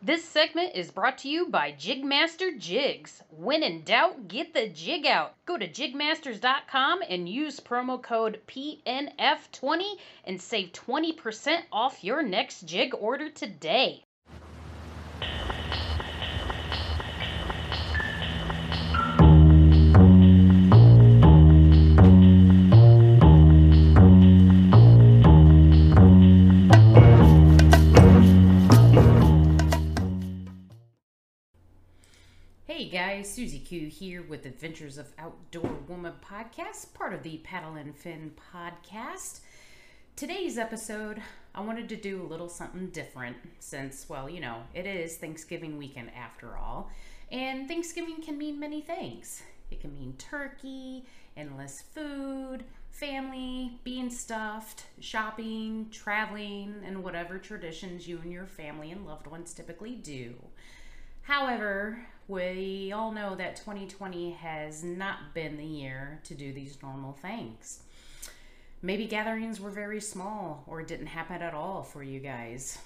This segment is brought to you by JigMaster Jigs. When in doubt, get the jig out. Go to JigMasters.com and use promo code PNF20 and save 20% off your next jig order today. Hey guys, Susie Q here with Adventures of Outdoor Woman podcast, part of the Paddle N Fin podcast. Today's episode, I wanted to do a little something different since, well, you know, it is Thanksgiving weekend after all, and Thanksgiving can mean many things. It can mean turkey, endless food, family, being stuffed, shopping, traveling, and whatever traditions you and your family and loved ones typically do. However, we all know that 2020 has not been the year to do these normal things. Maybe gatherings were very small or didn't happen at all for you guys.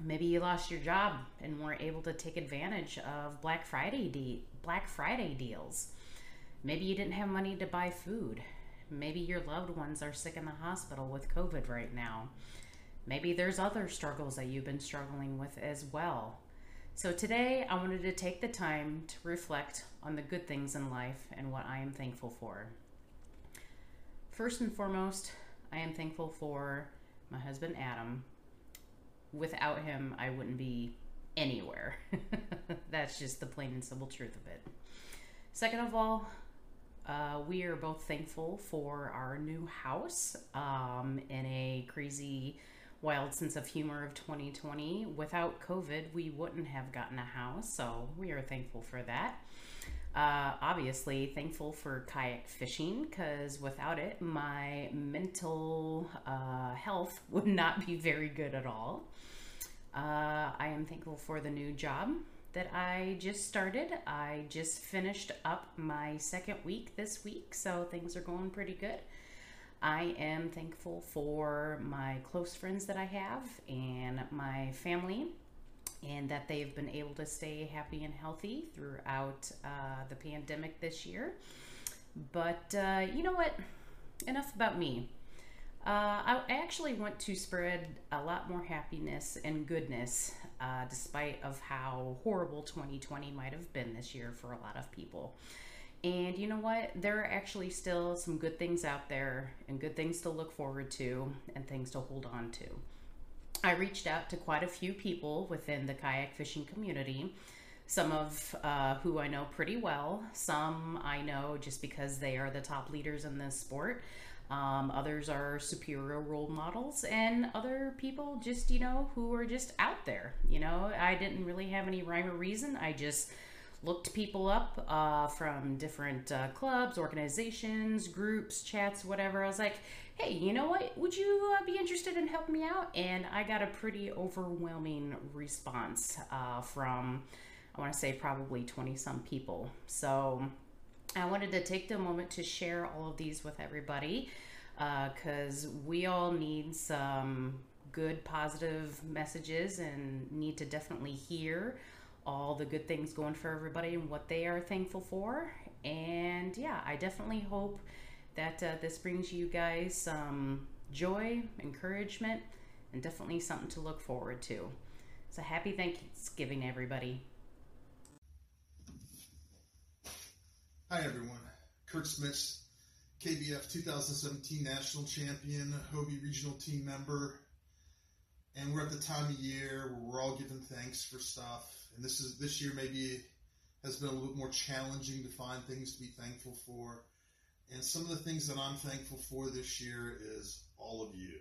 Maybe you lost your job and weren't able to take advantage of Black Friday deals. Maybe you didn't have money to buy food. Maybe your loved ones are sick in the hospital with COVID right now. Maybe there's other struggles that you've been struggling with as well. So today, I wanted to take the time to reflect on the good things in life and what I am thankful for. First and foremost, I am thankful for my husband, Adam. Without him, I wouldn't be anywhere. That's just the plain and simple truth of it. Second of all, we are both thankful for our new house in a crazy wild sense of humor of 2020. Without COVID, we wouldn't have gotten a house, so we are thankful for that. Obviously, thankful for kayak fishing, because without it, my mental health would not be very good at all. I am thankful for the new job that I just started. I just finished up my second week this week, so things are going pretty good. I am thankful for my close friends that I have and my family, and that they've been able to stay happy and healthy throughout the pandemic this year. But you know what? Enough about me. I actually want to spread a lot more happiness and goodness, despite of how horrible 2020 might have been this year for a lot of people. And you know what? There are actually still some good things out there and good things to look forward to and things to hold on to. I reached out to quite a few people within the kayak fishing community, some of who I know pretty well, some I know just because they are the top leaders in this sport, others are superior role models, and other people just, you know, who are just out there. You know, I didn't really have any rhyme or reason. I just looked people up from different clubs, organizations, groups, chats, whatever. I was like, hey, you know what? Would you be interested in helping me out? And I got a pretty overwhelming response from, I want to say, probably 20-some people. So I wanted to take the moment to share all of these with everybody, because we all need some good, positive messages and need to definitely hear all the good things going for everybody and what they are thankful for. And yeah, I definitely hope that this brings you guys some joy, encouragement, and definitely something to look forward to. So happy Thanksgiving, everybody. Hi, everyone. Kurt Smith, KBF 2017 National Champion, Hobie Regional Team member. And we're at the time of year where we're all giving thanks for stuff. And this year maybe has been a little bit more challenging to find things to be thankful for. And some of the things that I'm thankful for this year is all of you.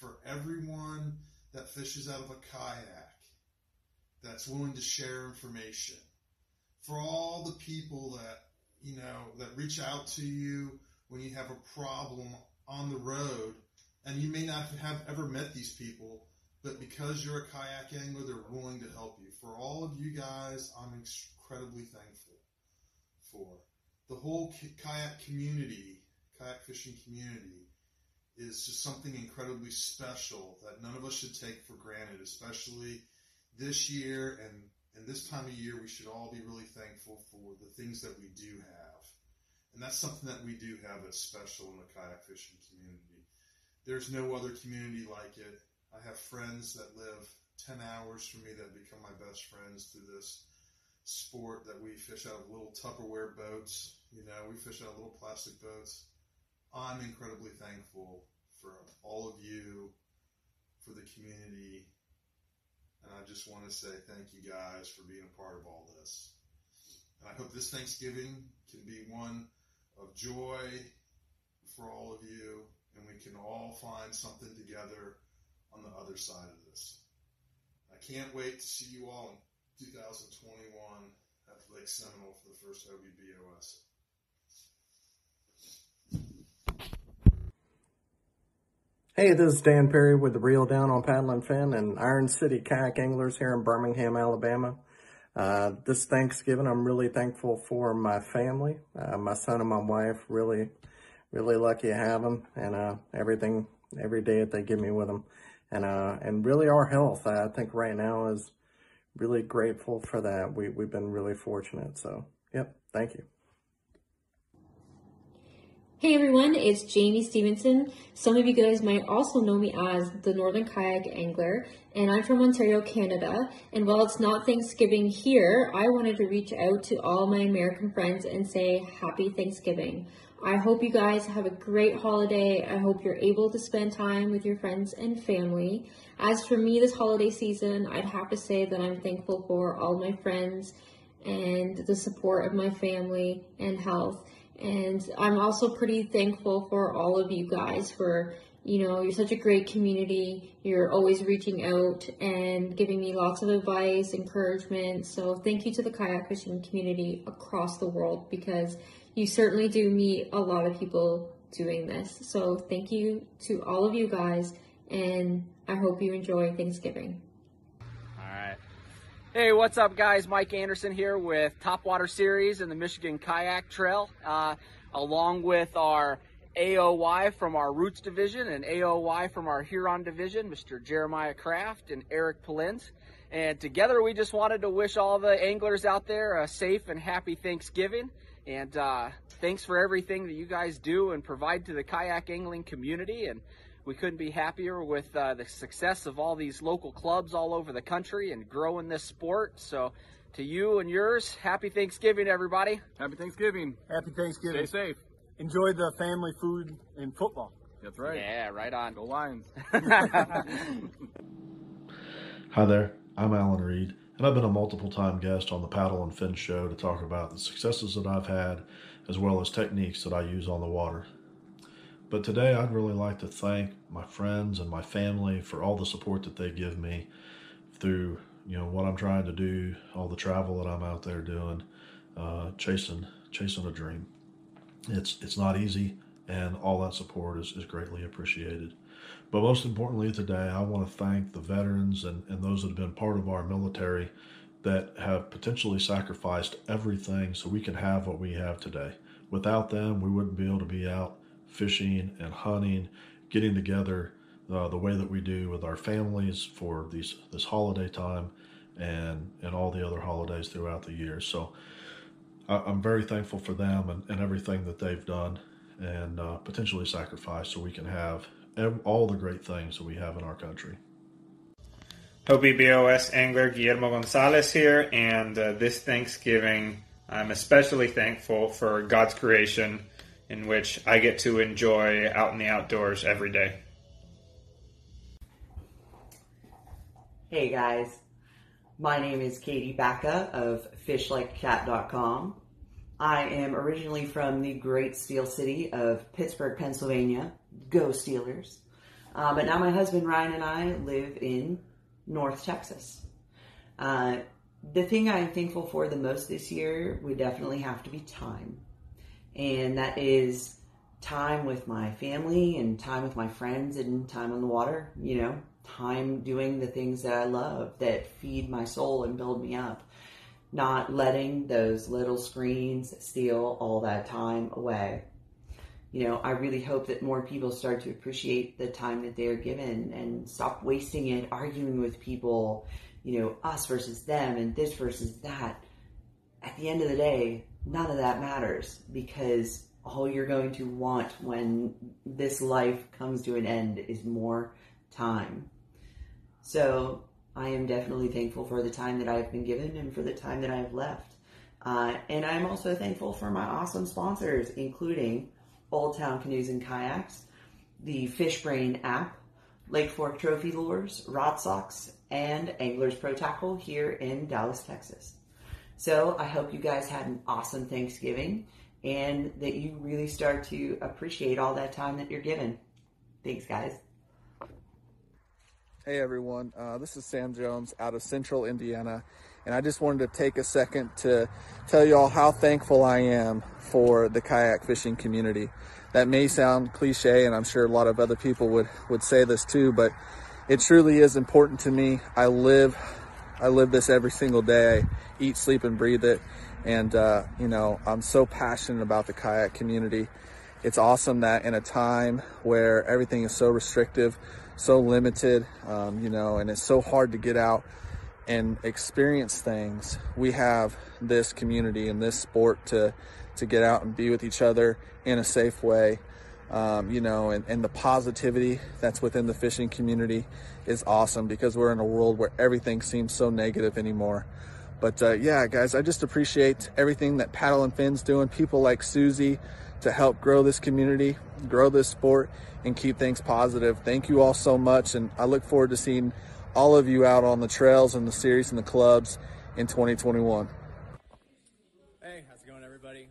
For everyone that fishes out of a kayak, that's willing to share information. For all the people that, you know, that reach out to you when you have a problem on the road, and you may not have ever met these people, but because you're a kayak angler, they're willing to help you. For all of you guys, I'm incredibly thankful for. The whole kayak community, kayak fishing community, is just something incredibly special that none of us should take for granted, especially this year and this time of year. We should all be really thankful for the things that we do have. And that's something that we do have that's special in the kayak fishing community. There's no other community like it. I have friends that live 10 hours from me that become my best friends through this sport that we fish out of little Tupperware boats. You know, we fish out of little plastic boats. I'm incredibly thankful for all of you, for the community, and I just want to say thank you guys for being a part of all this. And I hope this Thanksgiving can be one of joy for all of you, and we can all find something together on the other side of this. I can't wait to see you all in 2021 at Lake Seminole for the first Hobie BOS. Hey, this is Dan Perry with the Reel Down on Paddle N Fin and Iron City Kayak Anglers here in Birmingham, Alabama. This Thanksgiving, I'm really thankful for my family, my son and my wife. Really lucky to have them, and everything, every day that they give me with them, and really our health. I think right now is really grateful for that. We've been really fortunate. So, yep, thank you. Hey everyone, it's Jamie Stevenson. Some of you guys might also know me as the Northern Kayak Angler, and I'm from Ontario, Canada. And while it's not Thanksgiving here, I wanted to reach out to all my American friends and say happy Thanksgiving. I hope you guys have a great holiday. I hope you're able to spend time with your friends and family. As for me this holiday season, I'd have to say that I'm thankful for all my friends and the support of my family and health. And I'm also pretty thankful for all of you guys for, you know, you're such a great community. You're always reaching out and giving me lots of advice, encouragement. So thank you to the kayak fishing community across the world, because you certainly do meet a lot of people doing this. So thank you to all of you guys, and I hope you enjoy Thanksgiving. All right. Hey, what's up guys? Mike Anderson here with Topwater Series and the Michigan Kayak Trail, along with our AOY from our Roots Division and AOY from our Huron Division, Mr. Jeremiah Craft and Eric Polins. And together we just wanted to wish all the anglers out there a safe and happy Thanksgiving. And thanks for everything that you guys do and provide to the kayak angling community. And we couldn't be happier with the success of all these local clubs all over the country and growing this sport. So to you and yours, happy Thanksgiving, everybody. Happy Thanksgiving. Happy Thanksgiving. Stay safe. Enjoy the family food and football. That's right. Yeah, right on. Go Lions. Hi there, I'm Alan Reed, and I've been a multiple-time guest on the Paddle N Fin show to talk about the successes that I've had as well as techniques that I use on the water. But today I'd really like to thank my friends and my family for all the support that they give me through, you know, what I'm trying to do, all the travel that I'm out there doing, chasing a dream. It's not easy, and all that support is greatly appreciated. But most importantly today, I want to thank the veterans and those that have been part of our military that have potentially sacrificed everything so we can have what we have today. Without them, we wouldn't be able to be out fishing and hunting, getting together the way that we do with our families for this holiday time and all the other holidays throughout the year. So I'm very thankful for them and everything that they've done and potentially sacrificed so we can have all the great things that we have in our country. HobieBOS angler Guillermo Gonzalez here, and this Thanksgiving I'm especially thankful for God's creation, in which I get to enjoy out in the outdoors every day. Hey guys, my name is Katie Baca of FishLikeCat.com. I am originally from the great steel city of Pittsburgh, Pennsylvania. Go Steelers! But now my husband Ryan and I live in North Texas. The thing I am thankful for the most this year would definitely have to be time. And that is time with my family and time with my friends and time on the water, you know, time doing the things that I love that feed my soul and build me up. Not letting those little screens steal all that time away. You know, I really hope that more people start to appreciate the time that they are given and stop wasting it arguing with people, you know, us versus them and this versus that. At the end of the day, none of that matters, because all you're going to want when this life comes to an end is more time. So I am definitely thankful for the time that I've been given and for the time that I've left. And I'm also thankful for my awesome sponsors, including Old Town Canoes and Kayaks, the Fishbrain app, Lake Fork Trophy Lures, Rod Socks, and Anglers Pro Tackle here in Dallas, Texas. So I hope you guys had an awesome Thanksgiving and that you really start to appreciate all that time that you're given. Thanks, guys. Hey everyone, this is Sam Jones out of Central Indiana, and I just wanted to take a second to tell you all how thankful I am for the kayak fishing community. That may sound cliche, and I'm sure a lot of other people would say this too, but it truly is important to me. I live this every single day. I eat, sleep, and breathe it, and you know, I'm so passionate about the kayak community. It's awesome that in a time where everything is so restrictive, so limited, you know, and it's so hard to get out and experience things, we have this community and this sport to get out and be with each other in a safe way, you know, and the positivity that's within the fishing community is awesome, because we're in a world where everything seems so negative anymore. But yeah, guys, I just appreciate everything that Paddle N Fin's doing, people like Susie, to help grow this community, grow this sport, and keep things positive. Thank you all so much, and I look forward to seeing all of you out on the trails and the series and the clubs in 2021. Hey, how's it going, everybody?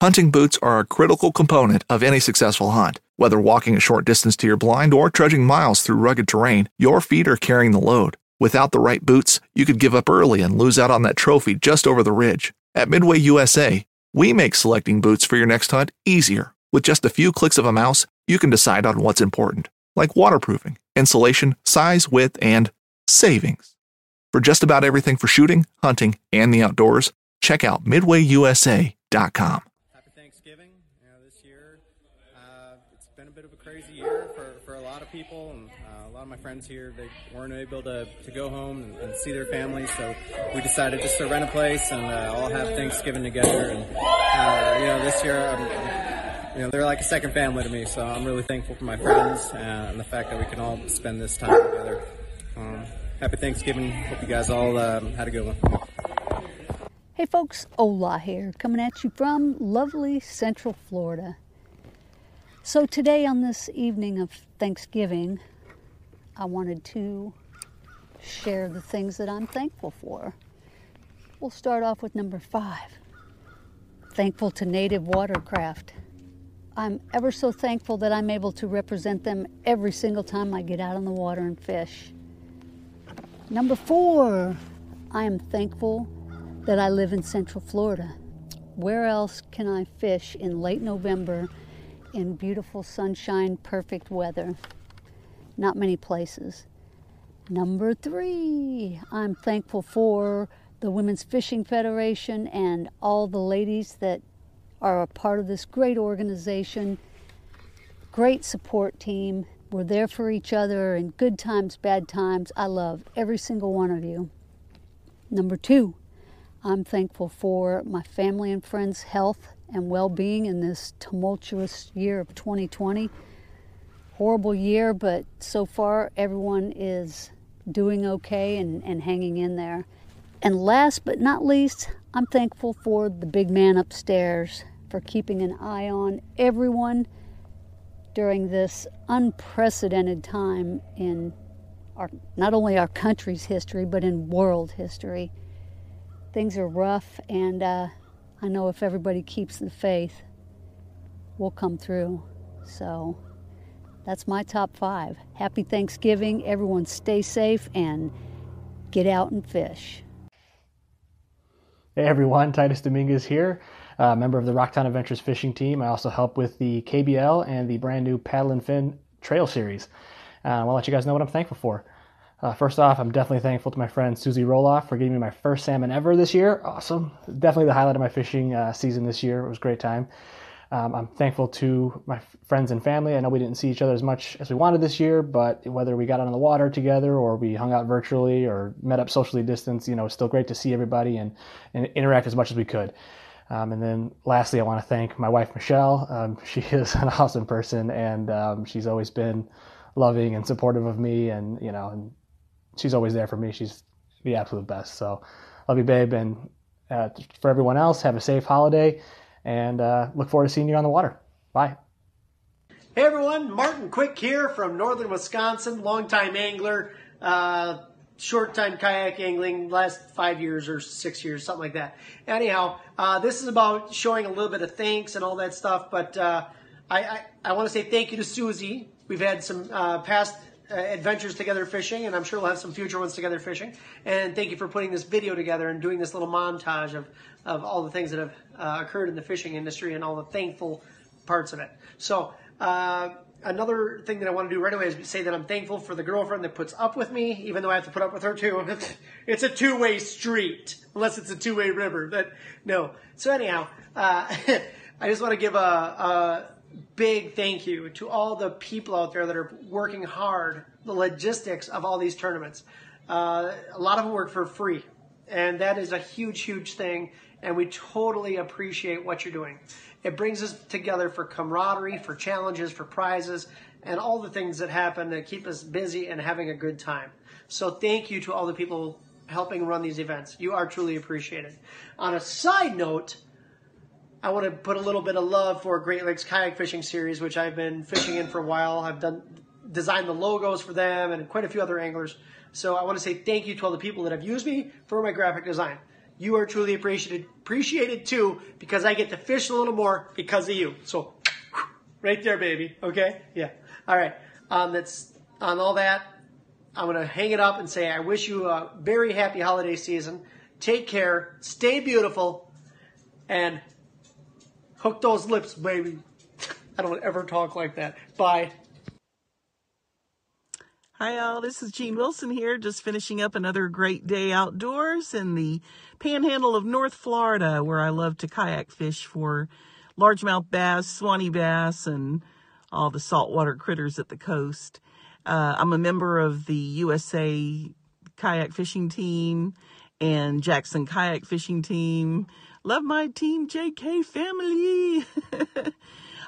Hunting boots are a critical component of any successful hunt. Whether walking a short distance to your blind or trudging miles through rugged terrain, your feet are carrying the load. Without the right boots, you could give up early and lose out on that trophy just over the ridge. At MidwayUSA, we make selecting boots for your next hunt easier. With just a few clicks of a mouse, you can decide on what's important, like waterproofing, insulation, size, width, and savings. For just about everything for shooting, hunting, and the outdoors, check out MidwayUSA.com. Happy Thanksgiving. You know, this year, it's been a bit of a crazy year for a lot of people, and a lot of my friends here, they weren't able to go home and see their families, so we decided just to rent a place and all have Thanksgiving together. And you know, this year, you know, they're like a second family to me, so I'm really thankful for my friends and the fact that we can all spend this time together. Happy Thanksgiving. Hope you guys all had a good one. Hey folks, Ola here, coming at you from lovely Central Florida. So today, on this evening of Thanksgiving, I wanted to share the things that I'm thankful for. We'll start off with number 5. Thankful to native watercraft. I'm ever so thankful that I'm able to represent them every single time I get out on the water and fish. Number 4, I am thankful that I live in Central Florida. Where else can I fish in late November in beautiful sunshine, perfect weather? Not many places. Number 3, I'm thankful for the Women's Fishing Federation and all the ladies that are a part of this great organization. Great support team. We're there for each other in good times, bad times. I love every single one of you. Number 2, I'm thankful for my family and friends' health and well-being in this tumultuous year of 2020. Horrible year, but so far everyone is doing okay and hanging in there. And last but not least, I'm thankful for the big man upstairs for keeping an eye on everyone during this unprecedented time in our, not only our country's history, but in world history. Things are rough, and I know if everybody keeps the faith, we'll come through. So that's my top five. Happy Thanksgiving. Everyone stay safe and get out and fish. Hey everyone, Titus Dominguez here, a member of the Rocktown Adventures fishing team. I also help with the KBL and the brand new Paddle N Fin Trail Series. I'll let you guys know what I'm thankful for. First off, I'm definitely thankful to my friend Susie Roloff for giving me my first salmon ever this year. Awesome. Definitely the highlight of my fishing season this year. It was a great time. I'm thankful to my friends and family. I know we didn't see each other as much as we wanted this year, but whether we got out on the water together or we hung out virtually or met up socially distanced, you know, it's still great to see everybody and interact as much as we could. And then lastly, I want to thank my wife, Michelle. She is an awesome person, and she's always been loving and supportive of me, and, you know, and she's always there for me. She's the absolute best. So love you, babe. And for everyone else, have a safe holiday. And look forward to seeing you on the water. Bye. Hey everyone, Martin Quick here from northern Wisconsin, longtime angler, short time kayak angling, last 5 years or 6 years, something like that. Anyhow, this is about showing a little bit of thanks and all that stuff, but I want to say thank you to Susie. We've had some past adventures together fishing, and I'm sure we'll have some future ones together fishing. And thank you for putting this video together and doing this little montage of all the things that have occurred in the fishing industry and all the thankful parts of it. So another thing that I want to do right away is say that I'm thankful for the girlfriend that puts up with me, even though I have to put up with her too. It's a two-way street, unless it's a two-way river, but no. So anyhow, I just want to give a big thank you to all the people out there that are working hard, the logistics of all these tournaments. A lot of them work for free, and that is a huge, huge thing. And we totally appreciate what you're doing. It brings us together for camaraderie, for challenges, for prizes, and all the things that happen that keep us busy and having a good time. So thank you to all the people helping run these events. You are truly appreciated. On a side note, I want to put a little bit of love for Great Lakes Kayak Fishing Series, which I've been fishing in for a while. I've designed the logos for them and quite a few other anglers. So I want to say thank you to all the people that have used me for my graphic design. You are truly appreciated too, because I get to fish a little more because of you. So right there, baby. Okay? Yeah. All right. That's on all that. I'm going to hang it up and say I wish you a very happy holiday season. Take care. Stay beautiful. And hook those lips, baby. I don't ever talk like that. Bye. Hi all, this is Jean Wilson here, just finishing up another great day outdoors in the panhandle of North Florida, where I love to kayak fish for largemouth bass, swanee bass, and all the saltwater critters at the coast. I'm a member of the USA kayak fishing team and Jackson kayak fishing team. Love my Team JK family.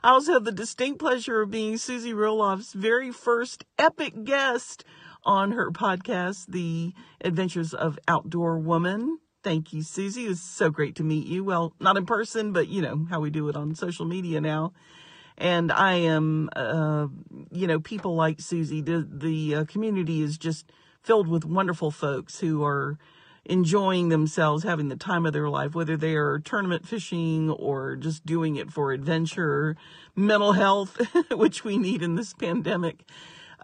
I also have the distinct pleasure of being Susie Roloff's very first epic guest on her podcast, The Adventures of Outdoor Woman. Thank you, Susie. It was so great to meet you. Well, not in person, but you know how we do it on social media now. And I am, you know, people like Susie. The community is just filled with wonderful folks who are enjoying themselves, having the time of their life, whether they are tournament fishing or just doing it for adventure, mental health, which we need in this pandemic.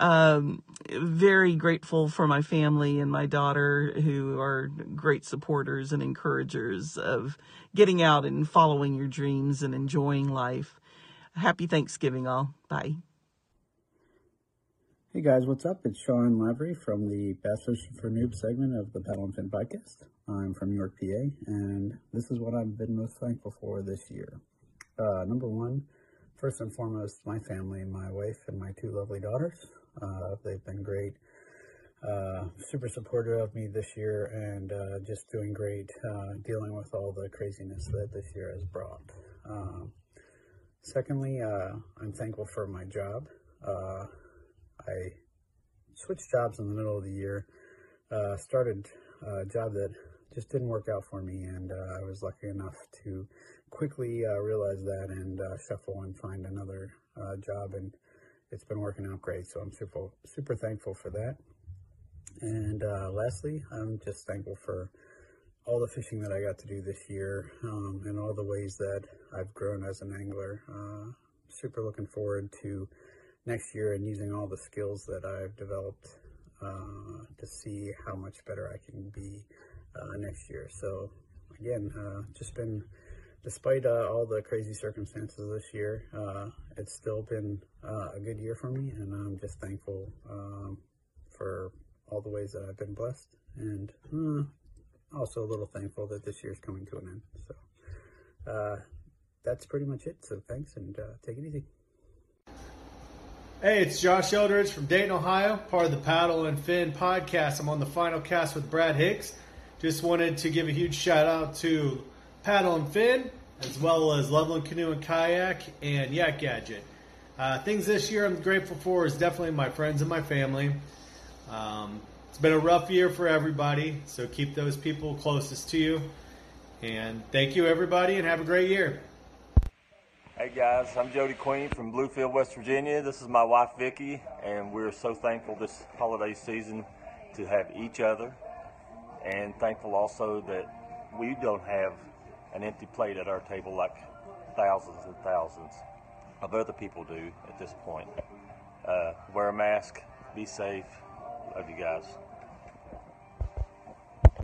Very grateful for my family and my daughter, who are great supporters and encouragers of getting out and following your dreams and enjoying life. Happy Thanksgiving, all. Bye. Hey guys, what's up? It's Sean Lavery from the Bass Fishing for Noobs segment of the Paddle N Fin podcast. I'm from New York, PA, and this is what I've been most thankful for this year. Number one, first and foremost, my family, my wife, and my two lovely daughters. They've been great, super supportive of me this year, and just doing great, dealing with all the craziness that this year has brought. Secondly, I'm thankful for my job. I switched jobs in the middle of the year started a job that just didn't work out for me, and I was lucky enough to quickly realize that and shuffle and find another job, and it's been working out great, so I'm super thankful for that. And lastly, I'm just thankful for all the fishing that I got to do this year, and all the ways that I've grown as an angler. Super looking forward to next year and using all the skills that I've developed to see how much better I can be next year. So again, just been, despite all the crazy circumstances this year, it's still been a good year for me, and I'm just thankful for all the ways that I've been blessed, and also a little thankful that this year's coming to an end. So that's pretty much it. So thanks, and take it easy. Hey, it's Josh Eldridge from Dayton, Ohio, part of the Paddle and Fin podcast. I'm on the final cast with Brad Hicks. Just wanted to give a huge shout out to Paddle and Fin, as well as Loveland Canoe and Kayak and Yak Gadget. Things this year I'm grateful for is definitely my friends and my family. It's been a rough year for everybody, so keep those people closest to you. And thank you, everybody, and have a great year. Hey, guys, I'm Jody Queen from Bluefield, West Virginia. This is my wife, Vicki, and we're so thankful this holiday season to have each other, and thankful also that we don't have an empty plate at our table like thousands and thousands of other people do at this point. Wear a mask, be safe. Love you guys.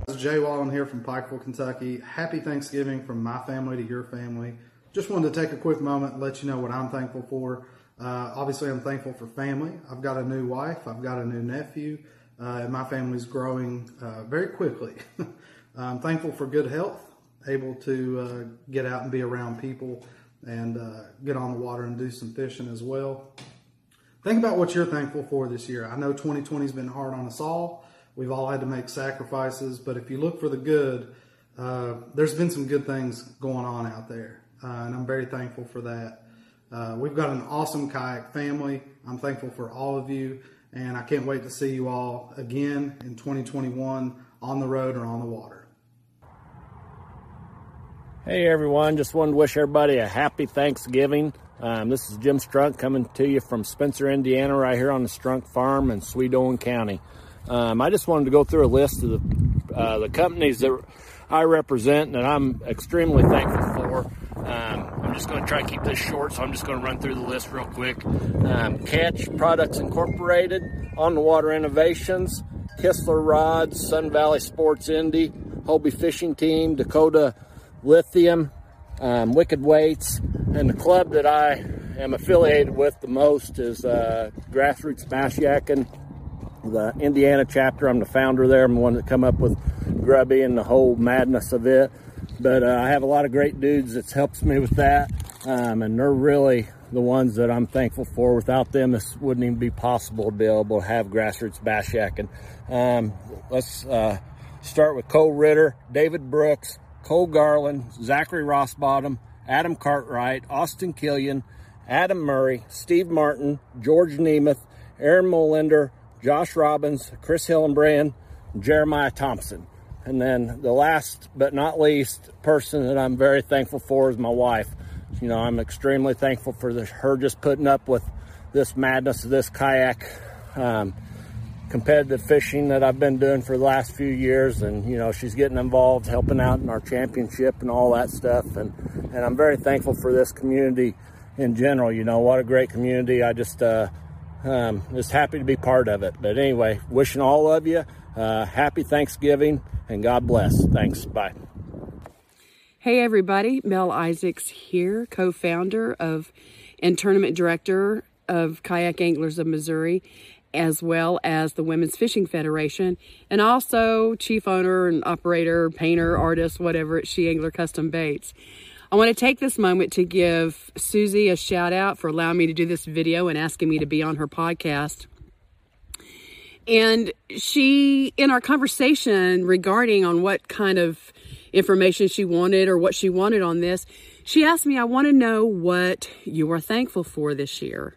This is Jay Wallen here from Pikeville, Kentucky. Happy Thanksgiving from my family to your family. Just wanted to take a quick moment and let you know what I'm thankful for. Obviously, I'm thankful for family. I've got a new wife. I've got a new nephew. And my family's growing very quickly. I'm thankful for good health, able to get out and be around people and get on the water and do some fishing as well. Think about what you're thankful for this year. I know 2020 has been hard on us all. We've all had to make sacrifices, but if you look for the good, there's been some good things going on out there, and I'm very thankful for that. We've got an awesome kayak family. I'm thankful for all of you, and I can't wait to see you all again in 2021 on the road or on the water. Hey, everyone. Just wanted to wish everybody a happy Thanksgiving. This is Jim Strunk coming to you from Spencer, Indiana, right here on the Strunk Farm in Sweden County. I just wanted to go through a list of the companies that I represent and that I'm extremely thankful for. I'm just going to try to keep this short, so I'm just going to run through the list real quick. Catch Products Incorporated, On the Water Innovations, Kistler Rods, Sun Valley Sports Indy, Hobie Fishing Team, Dakota Lithium, Wicked Weights, and the club that I am affiliated with the most is Grassroots Bass Yacking, the Indiana chapter. I'm the founder there. I'm the one that come up with Grubby and the whole madness of it. But I have a lot of great dudes that helps me with that, and they're really the ones that I'm thankful for. Without them, this wouldn't even be possible to be able to have Grassroots Bass Yacking. Let's start with Cole Ritter, David Brooks, Cole Garland, Zachary Rossbottom, Adam Cartwright, Austin Killian, Adam Murray, Steve Martin, George Nemeth, Aaron Molinder, Josh Robbins, Chris Hillenbrand, Jeremiah Thompson. And then the last but not least person that I'm very thankful for is my wife. You know, I'm extremely thankful for her just putting up with this madness of this kayak competitive fishing that I've been doing for the last few years, and you know, she's getting involved, helping out in our championship and all that stuff, and I'm very thankful for this community in general. You know, what a great community. I just happy to be part of it. But anyway, wishing all of you happy Thanksgiving and God bless. Thanks, bye. Hey everybody, Mel Isaacs here, co-founder of and tournament director of Kayak Anglers of Missouri, as well as the Women's Fishing Federation, and also chief owner and operator, painter, artist, whatever, at She Angler Custom Baits. I want to take this moment to give Susie a shout out for allowing me to do this video and asking me to be on her podcast. And she, in our conversation regarding on what kind of information she wanted or what she wanted on this, she asked me, I want to know what you are thankful for this year.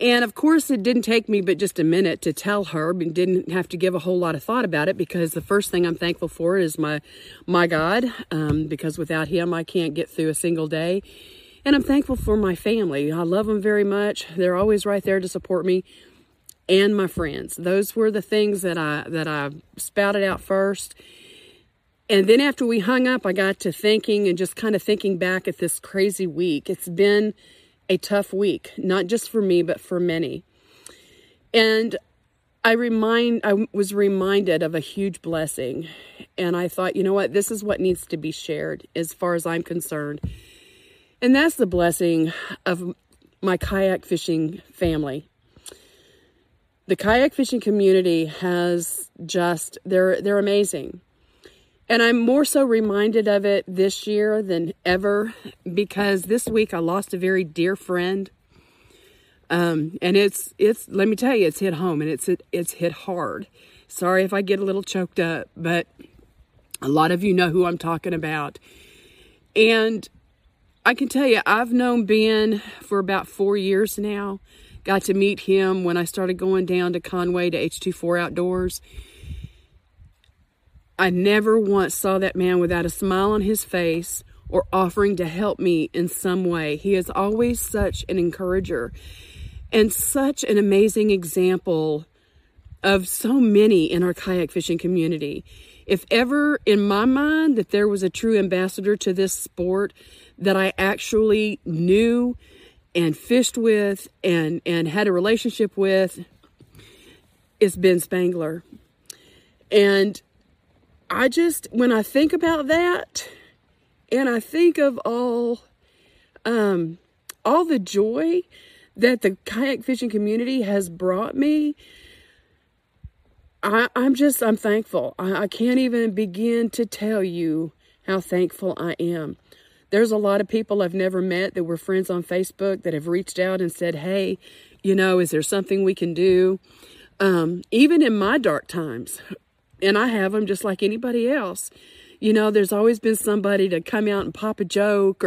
And, of course, it didn't take me but just a minute to tell her and didn't have to give a whole lot of thought about it, because the first thing I'm thankful for is my God, because without him I can't get through a single day. And I'm thankful for my family. I love them very much. They're always right there to support me, and my friends. Those were the things that I spouted out first. And then after we hung up, I got to thinking and just kind of thinking back at this crazy week. It's been a tough week, not just for me, but for many. And I was reminded of a huge blessing. And I thought, you know what, this is what needs to be shared as far as I'm concerned. And that's the blessing of my kayak fishing family. The kayak fishing community has just, they're amazing. And I'm more so reminded of it this year than ever, because this week I lost a very dear friend. And it's let me tell you, it's hit home, and it's hit hard. Sorry if I get a little choked up, but a lot of you know who I'm talking about. And I can tell you, I've known Ben for about 4 years now. Got to meet him when I started going down to Conway to H24 Outdoors. I never once saw that man without a smile on his face or offering to help me in some way. He is always such an encourager and such an amazing example of so many in our kayak fishing community. If ever in my mind that there was a true ambassador to this sport that I actually knew and fished with and had a relationship with, it's Ben Spangler. And I just, when I think about that, and I think of all the joy that the kayak fishing community has brought me, I'm thankful. I can't even begin to tell you how thankful I am. There's a lot of people I've never met that were friends on Facebook that have reached out and said, hey, you know, is there something we can do? Even in my dark times. And I have them just like anybody else. You know, there's always been somebody to come out and pop a joke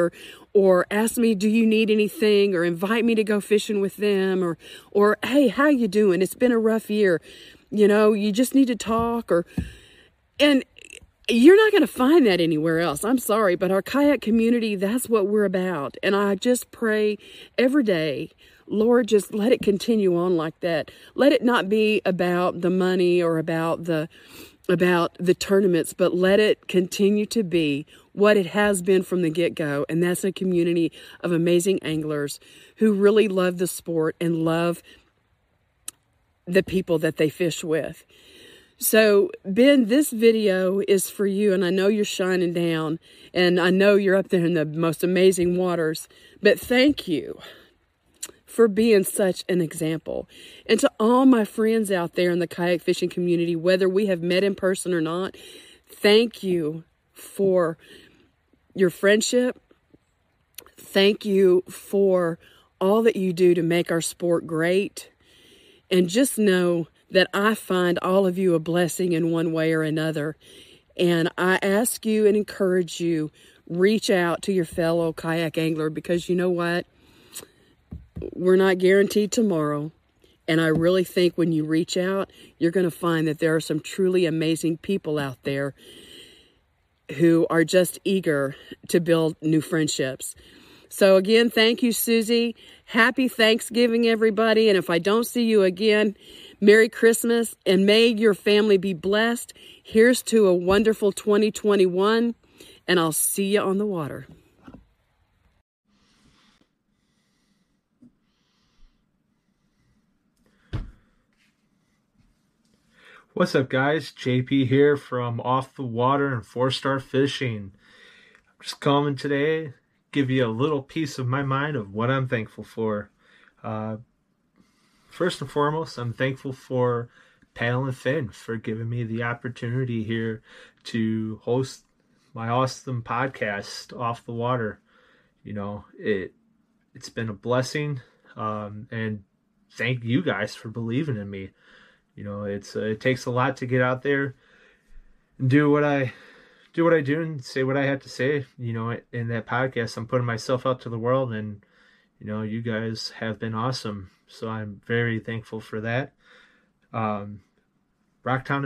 or ask me, do you need anything? Or invite me to go fishing with them. Or hey, how you doing? It's been a rough year. You know, you just need to talk. And you're not going to find that anywhere else. I'm sorry, but our kayak community, that's what we're about. And I just pray every day, Lord, just let it continue on like that. Let it not be about the money or about the tournaments, but let it continue to be what it has been from the get-go, and that's a community of amazing anglers who really love the sport and love the people that they fish with. So, Ben, this video is for you, and I know you're shining down, and I know you're up there in the most amazing waters, but thank you for being such an example. And to all my friends out there in the kayak fishing community, whether we have met in person or not, thank you for your friendship. Thank you for all that you do to make our sport great. And just know that I find all of you a blessing in one way or another. And I ask you and encourage you, reach out to your fellow kayak angler, because you know what? We're not guaranteed tomorrow, and I really think when you reach out, you're going to find that there are some truly amazing people out there who are just eager to build new friendships. So again, thank you, Susie. Happy Thanksgiving, everybody, and if I don't see you again, Merry Christmas, and may your family be blessed. Here's to a wonderful 2021, and I'll see you on the water. What's up, guys? JP here from Off the Water and 4-Star Fishing. I'm just coming today, give you a little piece of my mind of what I'm thankful for. First and foremost, I'm thankful for Paddle N Fin for giving me the opportunity here to host my awesome podcast off the water. You know, it's been a blessing, and thank you guys for believing in me. You know, it takes a lot to get out there and do what I do and say what I have to say. You know, in that podcast, I'm putting myself out to the world, and you know, you guys have been awesome. So I'm very thankful for that. Rocktown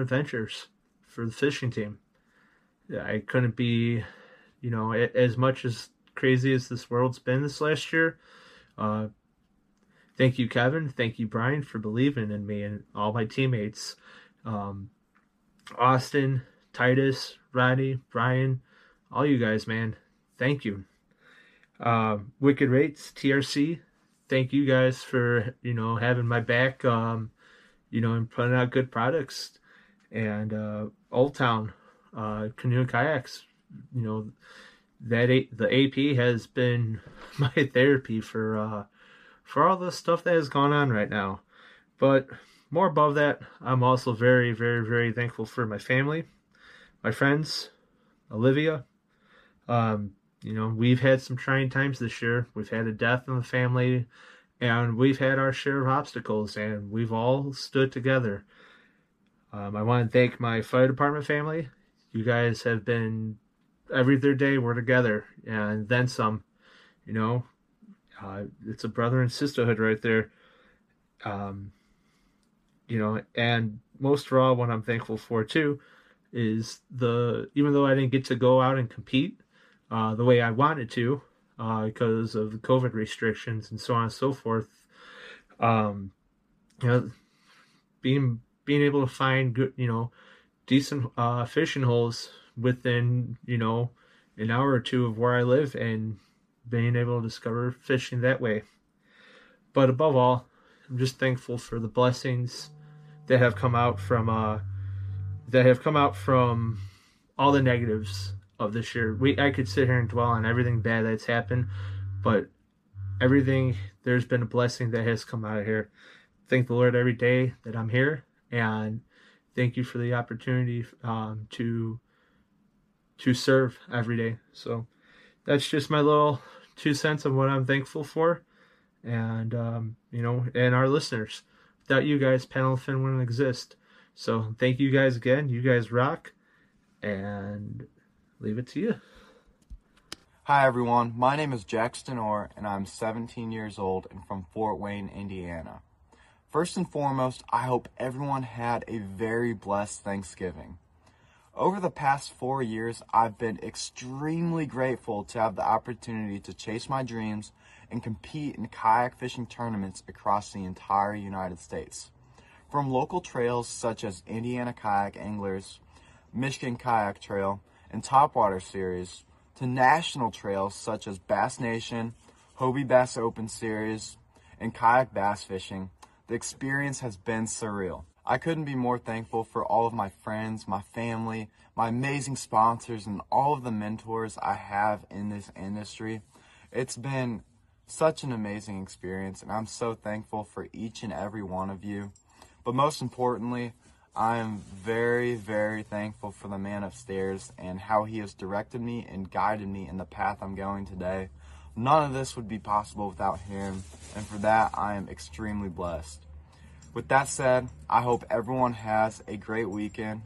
Adventures for the fishing team. I couldn't be, you know, as much as crazy as this world's been this last year. Thank you, Kevin. Thank you, Brian, for believing in me and all my teammates. Austin, Titus, Rodney, Brian, all you guys, man. Thank you. Wicked Rates, TRC. Thank you guys for, you know, having my back, you know, and putting out good products. And Old Town Canoe and Kayaks, you know, the AP has been my therapy for all the stuff that has gone on right now. But more above that, I'm also very, very, very thankful for my family, my friends, Olivia. You know, we've had some trying times this year. We've had a death in the family, and we've had our share of obstacles, and we've all stood together. I want to thank my fire department family. You guys have been, every third day we're together, and then some. You know, it's a brother and sisterhood right there. You know, and most of all, what I'm thankful for too is even though I didn't get to go out and compete the way I wanted to because of the COVID restrictions and so on and so forth, you know, being able to find good, you know, decent fishing holes within, you know, an hour or two of where I live, and being able to discover fishing that way. But above all, I'm just thankful for the blessings that have come out from all the negatives of this year. I could sit here and dwell on everything bad that's happened, but there's been a blessing that has come out of here. Thank the Lord every day that I'm here, and thank you for the opportunity to serve every day. So that's just my little 2 cents on what I'm thankful for, and you know, and our listeners. Without you guys, Paddle N Fin wouldn't exist. So thank you guys again. You guys rock, and leave it to you. Hi everyone, my name is Jackson Orr, and I'm 17 years old and from Fort Wayne, Indiana. First and foremost, I hope everyone had a very blessed Thanksgiving. Over the past 4 years, I've been extremely grateful to have the opportunity to chase my dreams and compete in kayak fishing tournaments across the entire United States. From local trails such as Indiana Kayak Anglers, Michigan Kayak Trail, and Topwater Series, to national trails such as Bass Nation, Hobie Bass Open Series, and kayak bass fishing, the experience has been surreal. I couldn't be more thankful for all of my friends, my family, my amazing sponsors, and all of the mentors I have in this industry. It's been such an amazing experience, and I'm so thankful for each and every one of you. But most importantly, I am very, very thankful for the man upstairs and how he has directed me and guided me in the path I'm going today. None of this would be possible without him, and for that, I am extremely blessed. With that said, I hope everyone has a great weekend.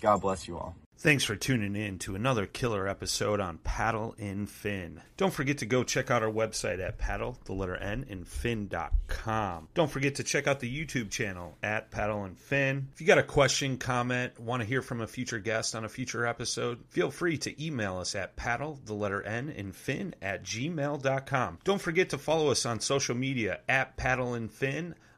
God bless you all. Thanks for tuning in to another killer episode on Paddle N Fin. Don't forget to go check out our website at paddlenandfin.com. Don't forget to check out the YouTube channel at Paddle N Fin. If you got a question, comment, want to hear from a future guest on a future episode, feel free to email us at paddlenandfin@gmail.com. Don't forget to follow us on social media at Paddle N Fin